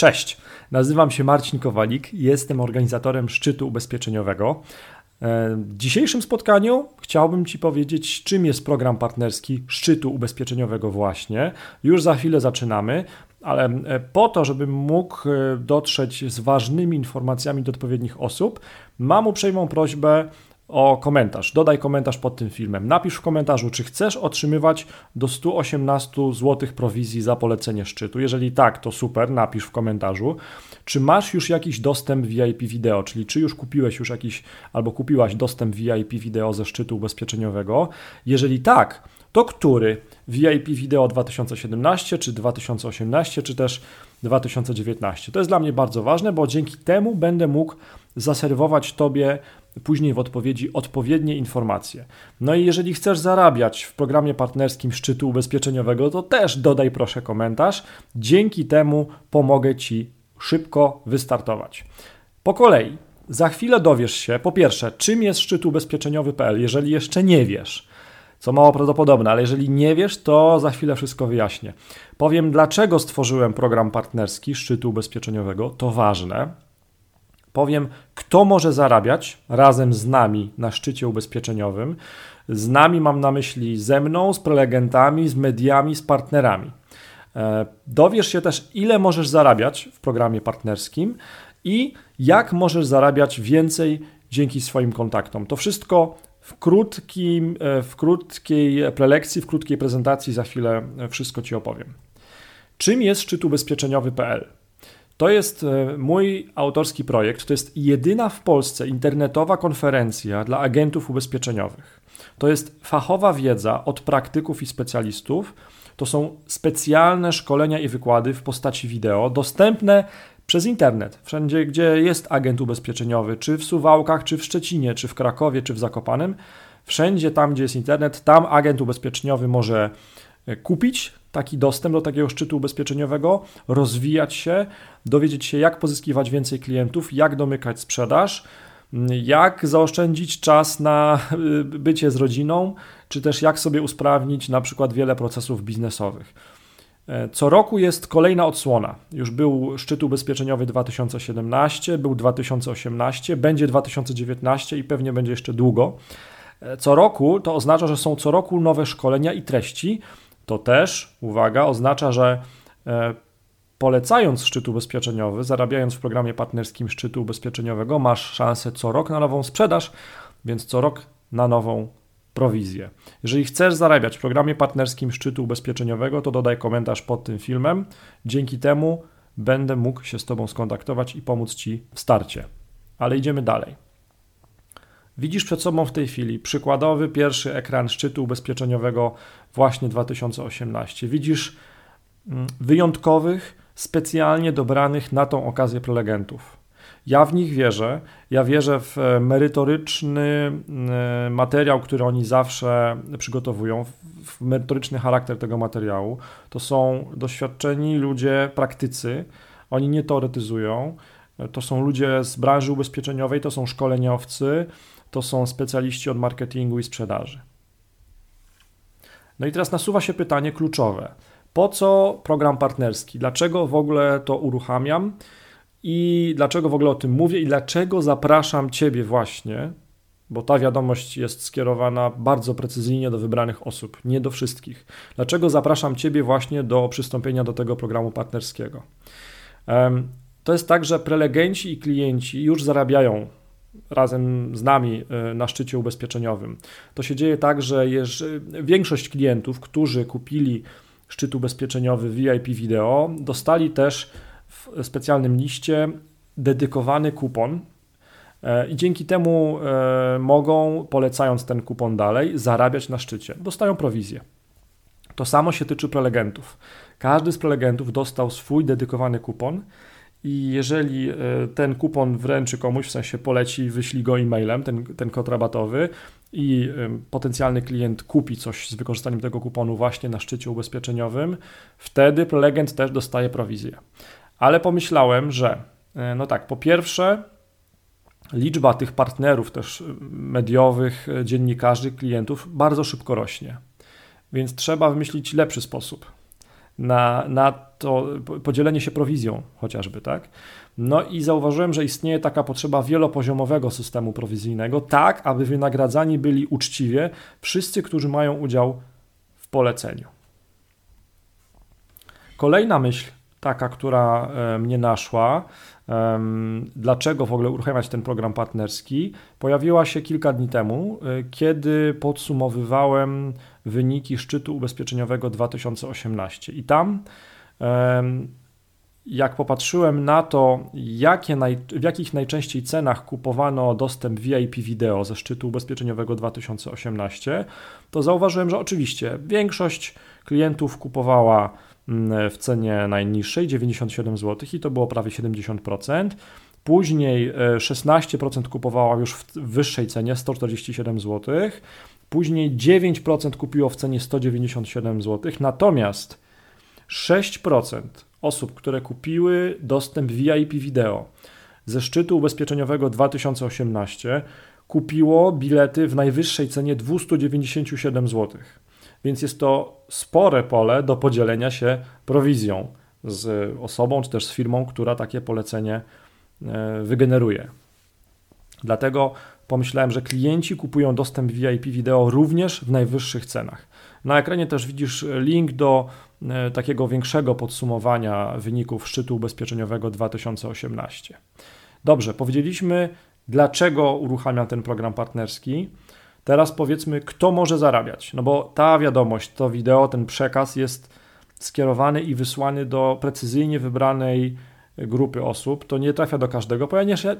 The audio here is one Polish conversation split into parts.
Cześć, nazywam się Marcin Kowalik, jestem organizatorem Szczytu Ubezpieczeniowego. W dzisiejszym spotkaniu chciałbym Ci powiedzieć, czym jest program partnerski Szczytu Ubezpieczeniowego właśnie. Już za chwilę zaczynamy, ale po to, żebym mógł dotrzeć z ważnymi informacjami do odpowiednich osób, mam uprzejmą prośbę o komentarz. Dodaj komentarz pod tym filmem. Napisz w komentarzu, czy chcesz otrzymywać do 118 zł prowizji za polecenie szczytu. Jeżeli tak, to super, napisz w komentarzu. Czy masz już jakiś dostęp VIP wideo, czyli czy już kupiłeś już jakiś albo kupiłaś dostęp VIP wideo ze szczytu ubezpieczeniowego? Jeżeli tak, to który? VIP wideo 2017, czy 2018, czy też 2019? To jest dla mnie bardzo ważne, bo dzięki temu będę mógł zaserwować Tobie później w odpowiedzi odpowiednie informacje. No i jeżeli chcesz zarabiać w programie partnerskim Szczytu Ubezpieczeniowego, to też dodaj proszę komentarz. Dzięki temu pomogę Ci szybko wystartować. Po kolei, za chwilę dowiesz się, po pierwsze, czym jest Szczyt Ubezpieczeniowy.pl, jeżeli jeszcze nie wiesz, co mało prawdopodobne, ale jeżeli nie wiesz, to za chwilę wszystko wyjaśnię. Powiem, dlaczego stworzyłem program partnerski Szczytu Ubezpieczeniowego, to ważne. Powiem, kto może zarabiać razem z nami na szczycie ubezpieczeniowym. Z nami mam na myśli ze mną, z prelegentami, z mediami, z partnerami. Dowiesz się też, ile możesz zarabiać w programie partnerskim i jak możesz zarabiać więcej dzięki swoim kontaktom. To wszystko w krótkiej prelekcji, w krótkiej prezentacji. Za chwilę wszystko Ci opowiem. Czym jest szczyt ubezpieczeniowy.pl? To jest mój autorski projekt, to jest jedyna w Polsce internetowa konferencja dla agentów ubezpieczeniowych. To jest fachowa wiedza od praktyków i specjalistów, to są specjalne szkolenia i wykłady w postaci wideo, dostępne przez internet, wszędzie gdzie jest agent ubezpieczeniowy, czy w Suwałkach, czy w Szczecinie, czy w Krakowie, czy w Zakopanem, wszędzie tam gdzie jest internet, tam agent ubezpieczeniowy może kupić taki dostęp do takiego szczytu ubezpieczeniowego, rozwijać się, dowiedzieć się, jak pozyskiwać więcej klientów, jak domykać sprzedaż, jak zaoszczędzić czas na bycie z rodziną, czy też jak sobie usprawnić na przykład wiele procesów biznesowych. Co roku jest kolejna odsłona. Już był szczyt ubezpieczeniowy 2017, był 2018, będzie 2019 i pewnie będzie jeszcze długo. Co roku to oznacza, że są co roku nowe szkolenia i treści. To też, uwaga, oznacza, że polecając szczyt ubezpieczeniowy, zarabiając w programie partnerskim szczytu ubezpieczeniowego, masz szansę co rok na nową sprzedaż, więc co rok na nową prowizję. Jeżeli chcesz zarabiać w programie partnerskim szczytu ubezpieczeniowego, to dodaj komentarz pod tym filmem. Dzięki temu będę mógł się z Tobą skontaktować i pomóc Ci w starcie. Ale idziemy dalej. Widzisz przed sobą w tej chwili przykładowy pierwszy ekran szczytu ubezpieczeniowego właśnie 2018. Widzisz wyjątkowych, specjalnie dobranych na tą okazję prelegentów. Ja w nich wierzę. Ja wierzę w merytoryczny materiał, który oni zawsze przygotowują, w merytoryczny charakter tego materiału. To są doświadczeni ludzie, praktycy. Oni nie teoretyzują. To są ludzie z branży ubezpieczeniowej, to są szkoleniowcy, to są specjaliści od marketingu i sprzedaży. No i teraz nasuwa się pytanie kluczowe. Po co program partnerski? Dlaczego w ogóle to uruchamiam? I dlaczego w ogóle o tym mówię? I dlaczego zapraszam Ciebie właśnie? Bo ta wiadomość jest skierowana bardzo precyzyjnie do wybranych osób, nie do wszystkich. Dlaczego zapraszam Ciebie właśnie do przystąpienia do tego programu partnerskiego? To jest tak, że prelegenci i klienci już zarabiają razem z nami na szczycie ubezpieczeniowym. To się dzieje tak, że większość klientów, którzy kupili szczyt ubezpieczeniowy VIP wideo, dostali też w specjalnym liście dedykowany kupon i dzięki temu mogą, polecając ten kupon dalej, zarabiać na szczycie. Dostają prowizję. To samo się tyczy prelegentów. Każdy z prelegentów dostał swój dedykowany kupon. I jeżeli ten kupon wręczy komuś, w sensie poleci, wyślij go e-mailem, ten kod rabatowy i potencjalny klient kupi coś z wykorzystaniem tego kuponu właśnie na szczycie ubezpieczeniowym, wtedy prelegent też dostaje prowizję. Ale pomyślałem, że no tak, po pierwsze liczba tych partnerów też mediowych, dziennikarzy, klientów bardzo szybko rośnie, więc trzeba wymyślić lepszy sposób. na to podzielenie się prowizją chociażby, tak? No i zauważyłem, że istnieje taka potrzeba wielopoziomowego systemu prowizyjnego, tak aby wynagradzani byli uczciwie wszyscy, którzy mają udział w poleceniu. Kolejna myśl, taka, która mnie naszła, dlaczego w ogóle uruchamiać ten program partnerski, pojawiła się kilka dni temu, kiedy podsumowywałem wyniki Szczytu Ubezpieczeniowego 2018. I tam, jak popatrzyłem na to, w jakich najczęściej cenach kupowano dostęp VIP wideo ze Szczytu Ubezpieczeniowego 2018, to zauważyłem, że oczywiście większość klientów kupowała w cenie najniższej 97 zł i to było prawie 70%. Później 16% kupowała już w wyższej cenie 147 zł. Później 9% kupiło w cenie 197 zł. Natomiast 6% osób, które kupiły dostęp VIP wideo ze Szczytu Ubezpieczeniowego 2018 kupiło bilety w najwyższej cenie 297 zł. Więc jest to spore pole do podzielenia się prowizją z osobą czy też z firmą, która takie polecenie wygeneruje. Dlatego pomyślałem, że klienci kupują dostęp VIP wideo również w najwyższych cenach. Na ekranie też widzisz link do takiego większego podsumowania wyników Szczytu Ubezpieczeniowego 2018. Dobrze, powiedzieliśmy, dlaczego uruchamiam ten program partnerski. Teraz powiedzmy, kto może zarabiać, no bo ta wiadomość, to wideo, ten przekaz jest skierowany i wysłany do precyzyjnie wybranej grupy osób, to nie trafia do każdego,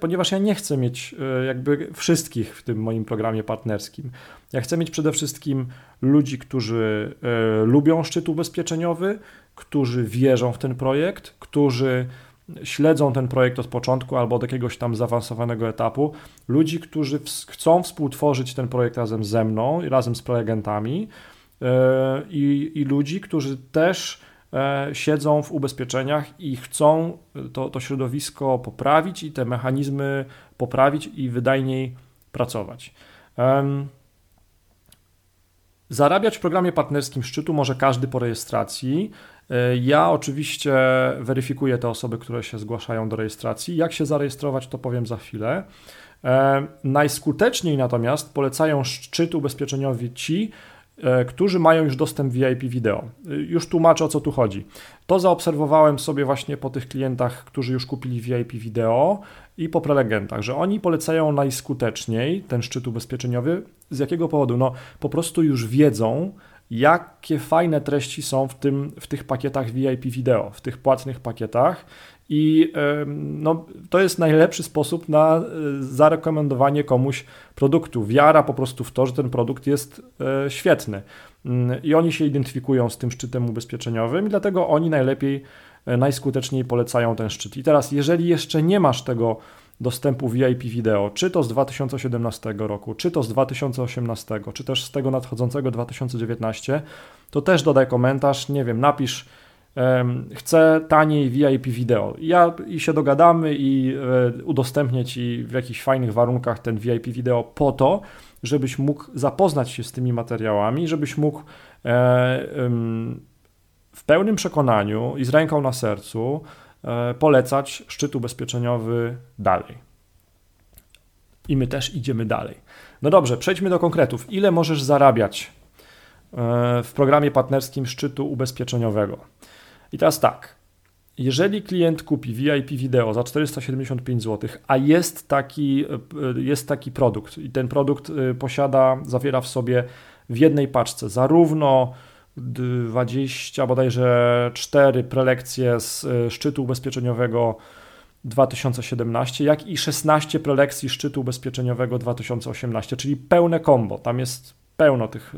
ponieważ ja nie chcę mieć jakby wszystkich w tym moim programie partnerskim. Ja chcę mieć przede wszystkim ludzi, którzy lubią Szczyt Ubezpieczeniowy, którzy wierzą w ten projekt, którzy śledzą ten projekt od początku albo od jakiegoś tam zaawansowanego etapu, ludzi, którzy chcą współtworzyć ten projekt razem ze mną i razem z prelegentami i ludzi, którzy też siedzą w ubezpieczeniach i chcą to środowisko poprawić i te mechanizmy poprawić i wydajniej pracować. Zarabiać w programie partnerskim Szczytu może każdy po rejestracji. Ja oczywiście weryfikuję te osoby, które się zgłaszają do rejestracji. Jak się zarejestrować, to powiem za chwilę. Najskuteczniej natomiast polecają Szczyt Ubezpieczeniowy ci, którzy mają już dostęp VIP wideo. Już tłumaczę, o co tu chodzi. To zaobserwowałem sobie właśnie po tych klientach, którzy już kupili VIP wideo i po prelegentach, że oni polecają najskuteczniej ten Szczyt Ubezpieczeniowy. Z jakiego powodu? No po prostu już wiedzą, jakie fajne treści są w tych pakietach VIP wideo, w tych płatnych pakietach i no, to jest najlepszy sposób na zarekomendowanie komuś produktu. Wiara po prostu w to, że ten produkt jest świetny i oni się identyfikują z tym Szczytem Ubezpieczeniowym i dlatego oni najskuteczniej polecają ten szczyt. I teraz, jeżeli jeszcze nie masz tego dostępu VIP wideo, czy to z 2017 roku, czy to z 2018, czy też z tego nadchodzącego 2019, to też dodaj komentarz, nie wiem, napisz chcę taniej VIP wideo. I się dogadamy i udostępnię Ci w jakichś fajnych warunkach ten VIP wideo po to, żebyś mógł zapoznać się z tymi materiałami, żebyś mógł w pełnym przekonaniu i z ręką na sercu polecać Szczyt Ubezpieczeniowy dalej. I my też idziemy dalej. No dobrze, przejdźmy do konkretów. Ile możesz zarabiać w programie partnerskim Szczytu Ubezpieczeniowego? I teraz tak, jeżeli klient kupi VIP wideo za 475 zł, a jest taki produkt i ten produkt zawiera w sobie w jednej paczce zarówno 20, bodajże 4 prelekcje z Szczytu Ubezpieczeniowego 2017, jak i 16 prelekcji Szczytu Ubezpieczeniowego 2018, czyli pełne kombo, tam jest pełno tych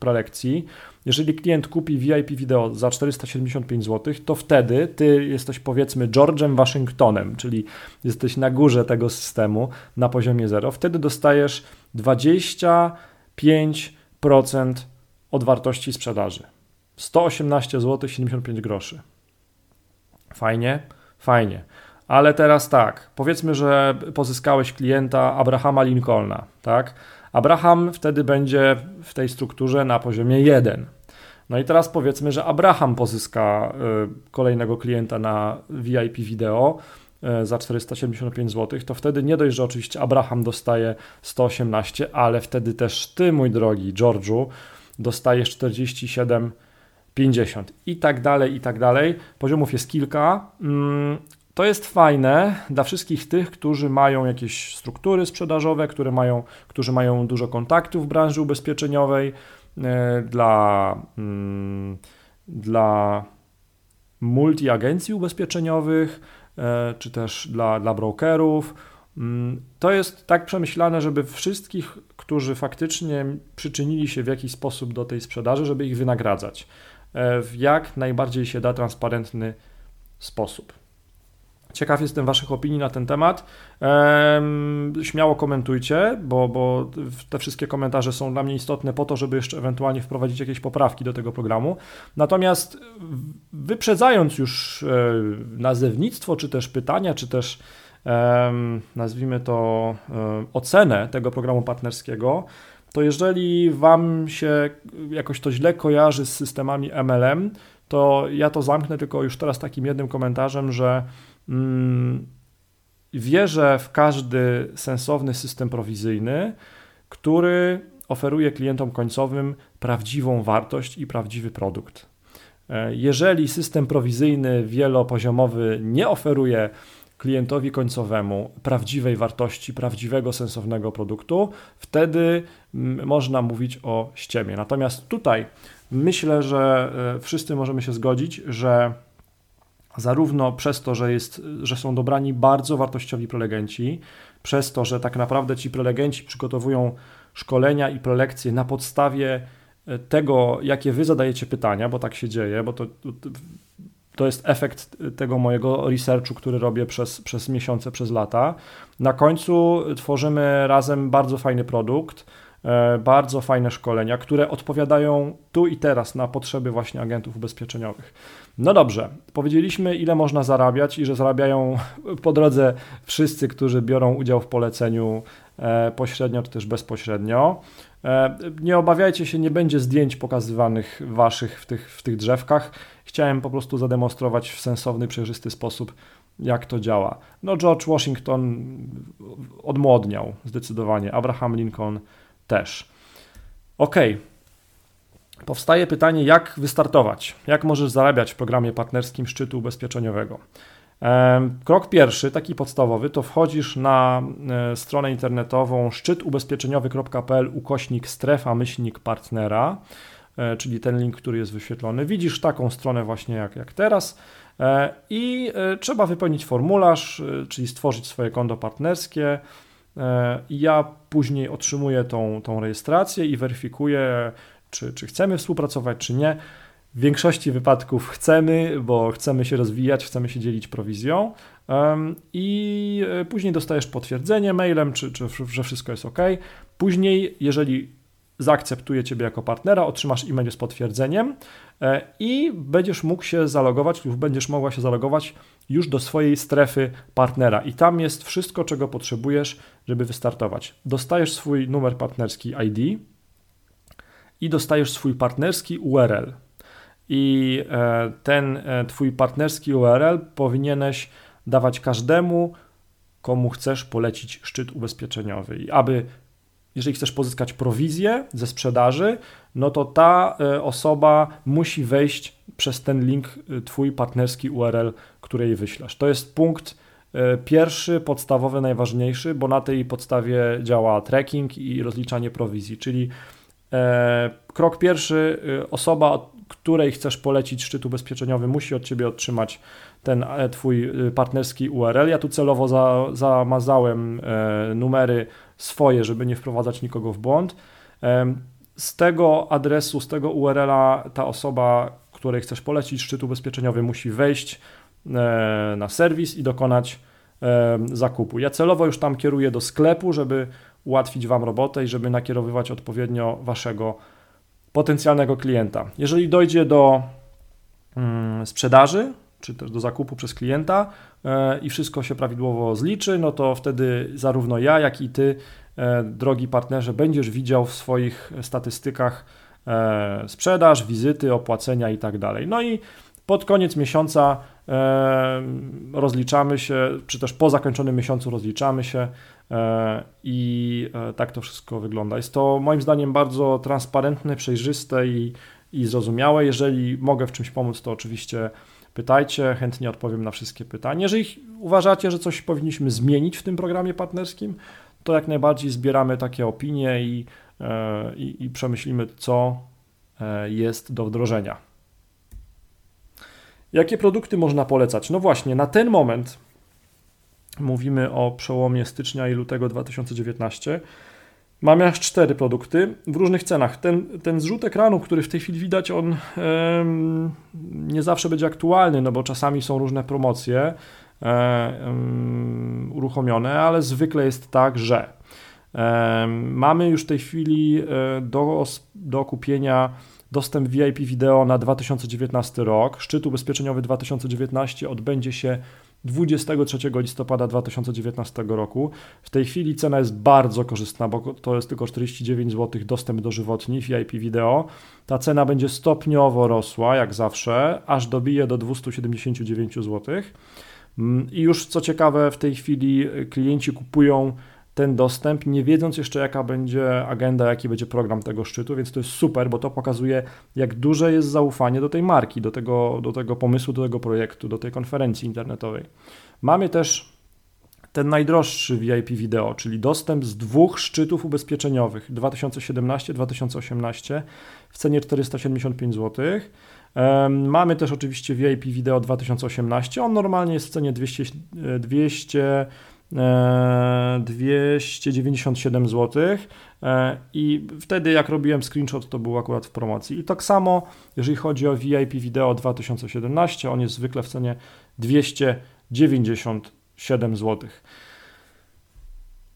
prelekcji. Jeżeli klient kupi VIP wideo za 475 zł, to wtedy Ty jesteś powiedzmy George'em Washingtonem, czyli jesteś na górze tego systemu, na poziomie 0, wtedy dostajesz 25% od wartości sprzedaży. 118 zł 75 groszy. Fajnie? Fajnie. Ale teraz tak, powiedzmy, że pozyskałeś klienta Abrahama Lincolna, tak? Abraham wtedy będzie w tej strukturze na poziomie 1. No i teraz powiedzmy, że Abraham pozyska kolejnego klienta na VIP wideo za 475 zł, to wtedy nie dość, że oczywiście Abraham dostaje 118, ale wtedy też ty, mój drogi George'u, dostajesz 47,50 i tak dalej. Poziomów jest kilka. To jest fajne dla wszystkich tych, którzy mają jakieś struktury sprzedażowe, którzy mają dużo kontaktów w branży ubezpieczeniowej, dla multiagencji ubezpieczeniowych, czy też dla brokerów. To jest tak przemyślane, żeby wszystkich, którzy faktycznie przyczynili się w jakiś sposób do tej sprzedaży, żeby ich wynagradzać w jak najbardziej się da transparentny sposób. Ciekaw jestem waszych opinii na ten temat. Śmiało komentujcie, bo te wszystkie komentarze są dla mnie istotne po to, żeby jeszcze ewentualnie wprowadzić jakieś poprawki do tego programu. Natomiast wyprzedzając już nazewnictwo, czy też pytania, czy też nazwijmy to ocenę tego programu partnerskiego, to jeżeli wam się jakoś to źle kojarzy z systemami MLM, to ja to zamknę tylko już teraz takim jednym komentarzem, że wierzę w każdy sensowny system prowizyjny, który oferuje klientom końcowym prawdziwą wartość i prawdziwy produkt. Jeżeli system prowizyjny wielopoziomowy nie oferuje klientowi końcowemu prawdziwej wartości, prawdziwego, sensownego produktu, wtedy można mówić o ściemie. Natomiast tutaj myślę, że wszyscy możemy się zgodzić, że zarówno przez to, że są dobrani bardzo wartościowi prelegenci, przez to, że tak naprawdę ci prelegenci przygotowują szkolenia i prelekcje na podstawie tego, jakie wy zadajecie pytania, bo tak się dzieje, bo to jest efekt tego mojego researchu, który robię przez miesiące, przez lata. Na końcu tworzymy razem bardzo fajny produkt, bardzo fajne szkolenia, które odpowiadają tu i teraz na potrzeby właśnie agentów ubezpieczeniowych. No dobrze, powiedzieliśmy, ile można zarabiać i że zarabiają po drodze wszyscy, którzy biorą udział w poleceniu pośrednio czy też bezpośrednio. Nie obawiajcie się, nie będzie zdjęć pokazywanych waszych w tych drzewkach. Chciałem po prostu zademonstrować w sensowny, przejrzysty sposób, jak to działa. No George Washington odmłodniał zdecydowanie, Abraham Lincoln też. Okej. Powstaje pytanie, jak wystartować? Jak możesz zarabiać w programie partnerskim Szczytu Ubezpieczeniowego? Krok pierwszy, taki podstawowy, to wchodzisz na stronę internetową szczytubezpieczeniowy.pl /strefa-partnera, czyli ten link, który jest wyświetlony. Widzisz taką stronę właśnie jak teraz i trzeba wypełnić formularz, czyli stworzyć swoje konto partnerskie. Ja później otrzymuję tą rejestrację i weryfikuję, czy chcemy współpracować, czy nie. W większości wypadków chcemy, bo chcemy się rozwijać, chcemy się dzielić prowizją i później dostajesz potwierdzenie mailem, czy że wszystko jest ok. Później, jeżeli zaakceptuje ciebie jako partnera, otrzymasz e-mail z potwierdzeniem i będziesz mógł się zalogować lub będziesz mogła się zalogować już do swojej strefy partnera i tam jest wszystko, czego potrzebujesz, żeby wystartować. Dostajesz swój numer partnerski ID i dostajesz swój partnerski URL i ten twój partnerski URL powinieneś dawać każdemu, komu chcesz polecić szczyt ubezpieczeniowy i jeżeli chcesz pozyskać prowizję ze sprzedaży, no to ta osoba musi wejść przez ten link, twój partnerski URL, który jej wyślesz. To jest punkt pierwszy, podstawowy, najważniejszy, bo na tej podstawie działa tracking i rozliczanie prowizji, czyli krok pierwszy, osoba, której chcesz polecić szczyt ubezpieczeniowy, musi od ciebie otrzymać ten twój partnerski URL. Ja tu celowo zamazałem numery swoje, żeby nie wprowadzać nikogo w błąd. Z tego adresu, z tego URL-a ta osoba, której chcesz polecić szczyt ubezpieczeniowy, musi wejść na serwis i dokonać zakupu. Ja celowo już tam kieruję do sklepu, żeby ułatwić wam robotę i żeby nakierowywać odpowiednio waszego potencjalnego klienta. Jeżeli dojdzie do sprzedaży, czy też do zakupu przez klienta i wszystko się prawidłowo zliczy, no to wtedy zarówno ja, jak i ty, drogi partnerze, będziesz widział w swoich statystykach sprzedaż, wizyty, opłacenia i tak dalej. No i pod koniec miesiąca rozliczamy się, czy też po zakończonym miesiącu rozliczamy się i tak to wszystko wygląda. Jest to moim zdaniem bardzo transparentne, przejrzyste i zrozumiałe. Jeżeli mogę w czymś pomóc, to oczywiście pytajcie, chętnie odpowiem na wszystkie pytania. Jeżeli uważacie, że coś powinniśmy zmienić w tym programie partnerskim, to jak najbardziej zbieramy takie opinie i przemyślimy, co jest do wdrożenia. Jakie produkty można polecać? No właśnie, na ten moment mówimy o przełomie stycznia i lutego 2019. Mam aż 4 produkty w różnych cenach. Ten zrzut ekranu, który w tej chwili widać, on nie zawsze będzie aktualny, no bo czasami są różne promocje uruchomione, ale zwykle jest tak, że mamy już w tej chwili do kupienia dostęp VIP wideo na 2019 rok. Szczyt Ubezpieczeniowy 2019 odbędzie się 23 listopada 2019 roku. W tej chwili cena jest bardzo korzystna, bo to jest tylko 49 zł dostęp dożywotni VIP wideo. Ta cena będzie stopniowo rosła, jak zawsze, aż dobije do 279 zł. I już co ciekawe, w tej chwili klienci kupują ten dostęp, nie wiedząc jeszcze, jaka będzie agenda, jaki będzie program tego szczytu, więc to jest super, bo to pokazuje, jak duże jest zaufanie do tej marki, do tego pomysłu, do tego projektu, do tej konferencji internetowej. Mamy też ten najdroższy VIP wideo, czyli dostęp z 2 szczytów ubezpieczeniowych 2017-2018 w cenie 475 zł. Mamy też oczywiście VIP wideo 2018, on normalnie jest w cenie 297 zł i wtedy jak robiłem screenshot, to był akurat w promocji. I tak samo jeżeli chodzi o VIP Video 2017, on jest zwykle w cenie 297 zł.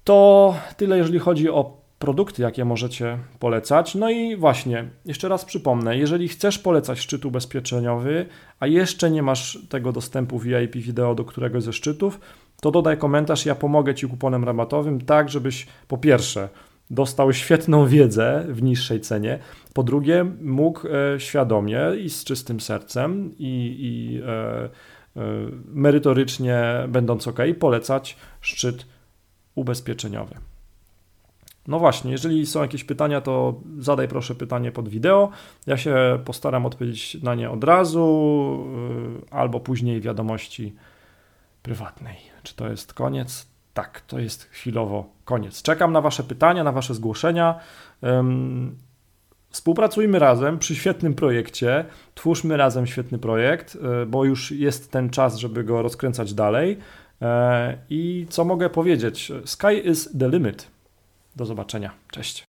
To tyle jeżeli chodzi o produkty, jakie możecie polecać. No i właśnie, jeszcze raz przypomnę, jeżeli chcesz polecać szczyt ubezpieczeniowy, a jeszcze nie masz tego dostępu VIP Video do któregoś ze szczytów, to dodaj komentarz, ja pomogę Ci kuponem rabatowym, tak żebyś po pierwsze dostał świetną wiedzę w niższej cenie, po drugie mógł świadomie i z czystym sercem i merytorycznie, będąc ok, polecać szczyt ubezpieczeniowy. No właśnie, jeżeli są jakieś pytania, to zadaj proszę pytanie pod wideo. Ja się postaram odpowiedzieć na nie od razu albo później wiadomości prywatnej. Czy to jest koniec? Tak, to jest chwilowo koniec. Czekam na Wasze pytania, na Wasze zgłoszenia. Współpracujmy razem przy świetnym projekcie. Twórzmy razem świetny projekt, bo już jest ten czas, żeby go rozkręcać dalej. I co mogę powiedzieć? Sky is the limit. Do zobaczenia. Cześć.